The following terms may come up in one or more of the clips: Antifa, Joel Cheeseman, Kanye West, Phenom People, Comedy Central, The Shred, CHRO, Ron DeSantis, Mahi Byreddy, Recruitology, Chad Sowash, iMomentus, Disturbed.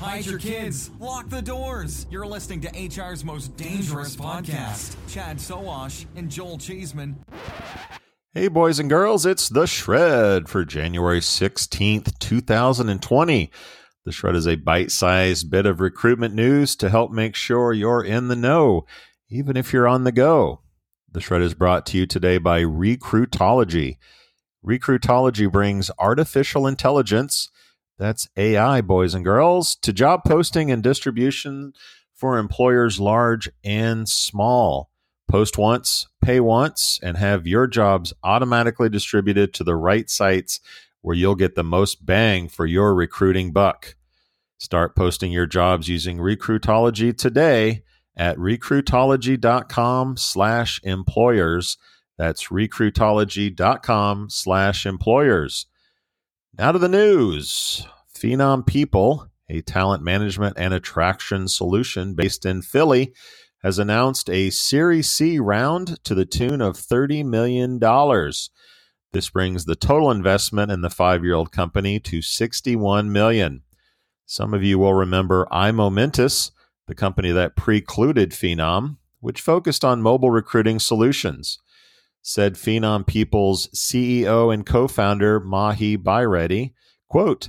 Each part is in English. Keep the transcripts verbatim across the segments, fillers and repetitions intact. Hide your kids. Lock the doors. You're listening to H R's most dangerous podcast. Chad Sowash and Joel Cheeseman. Hey, boys and girls, it's The Shred for January sixteenth, twenty twenty. The Shred is a bite-sized bit of recruitment news to help make sure you're in the know, even if you're on the go. The Shred is brought to you today by Recruitology. Recruitology brings artificial intelligence, that's A I, boys and girls, to job posting and distribution for employers large and small. Post once, pay once, and have your jobs automatically distributed to the right sites where you'll get the most bang for your recruiting buck. Start posting your jobs using Recruitology today at recruitology.com slash employers. That's recruitology.com slash employers. Now to the news. Phenom People, a talent management and attraction solution based in Philly, has announced a Series C round to the tune of thirty million dollars. This brings the total investment in the five-year-old company to sixty-one million dollars. Some of you will remember iMomentus, the company that precluded Phenom, which focused on mobile recruiting solutions. Said Phenom People's C E O and co-founder, Mahi Byreddy, quote,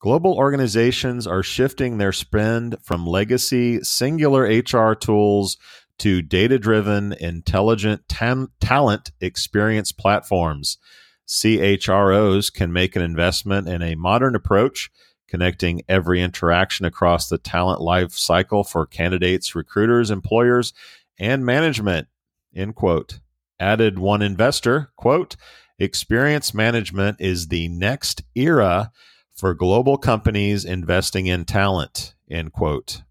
"Global organizations are shifting their spend from legacy singular H R tools to data-driven, intelligent tam- talent experience platforms. C H R Os can make an investment in a modern approach, connecting every interaction across the talent life cycle for candidates, recruiters, employers, and management," end quote. Added one investor, quote, "Experience management is the next era for global companies investing in talent," end quote.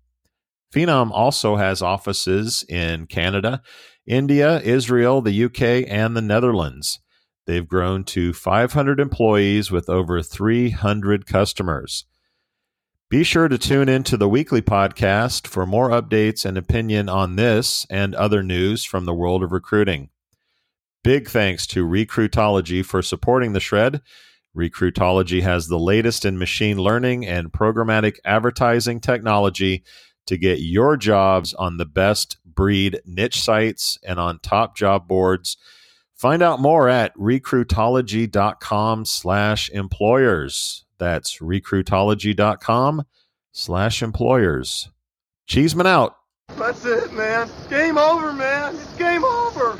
Phenom also has offices in Canada, India, Israel, the U K, and the Netherlands. They've grown to five hundred employees with over three hundred customers. Be sure to tune into the weekly podcast for more updates and opinion on this and other news from the world of recruiting. Big thanks to Recruitology for supporting The Shred. Recruitology has the latest in machine learning and programmatic advertising technology to get your jobs on the best breed niche sites and on top job boards. Find out more at recruitology.com slash employers. That's recruitology.com slash employers. Cheeseman out. That's it, man. Game over, man. It's game over.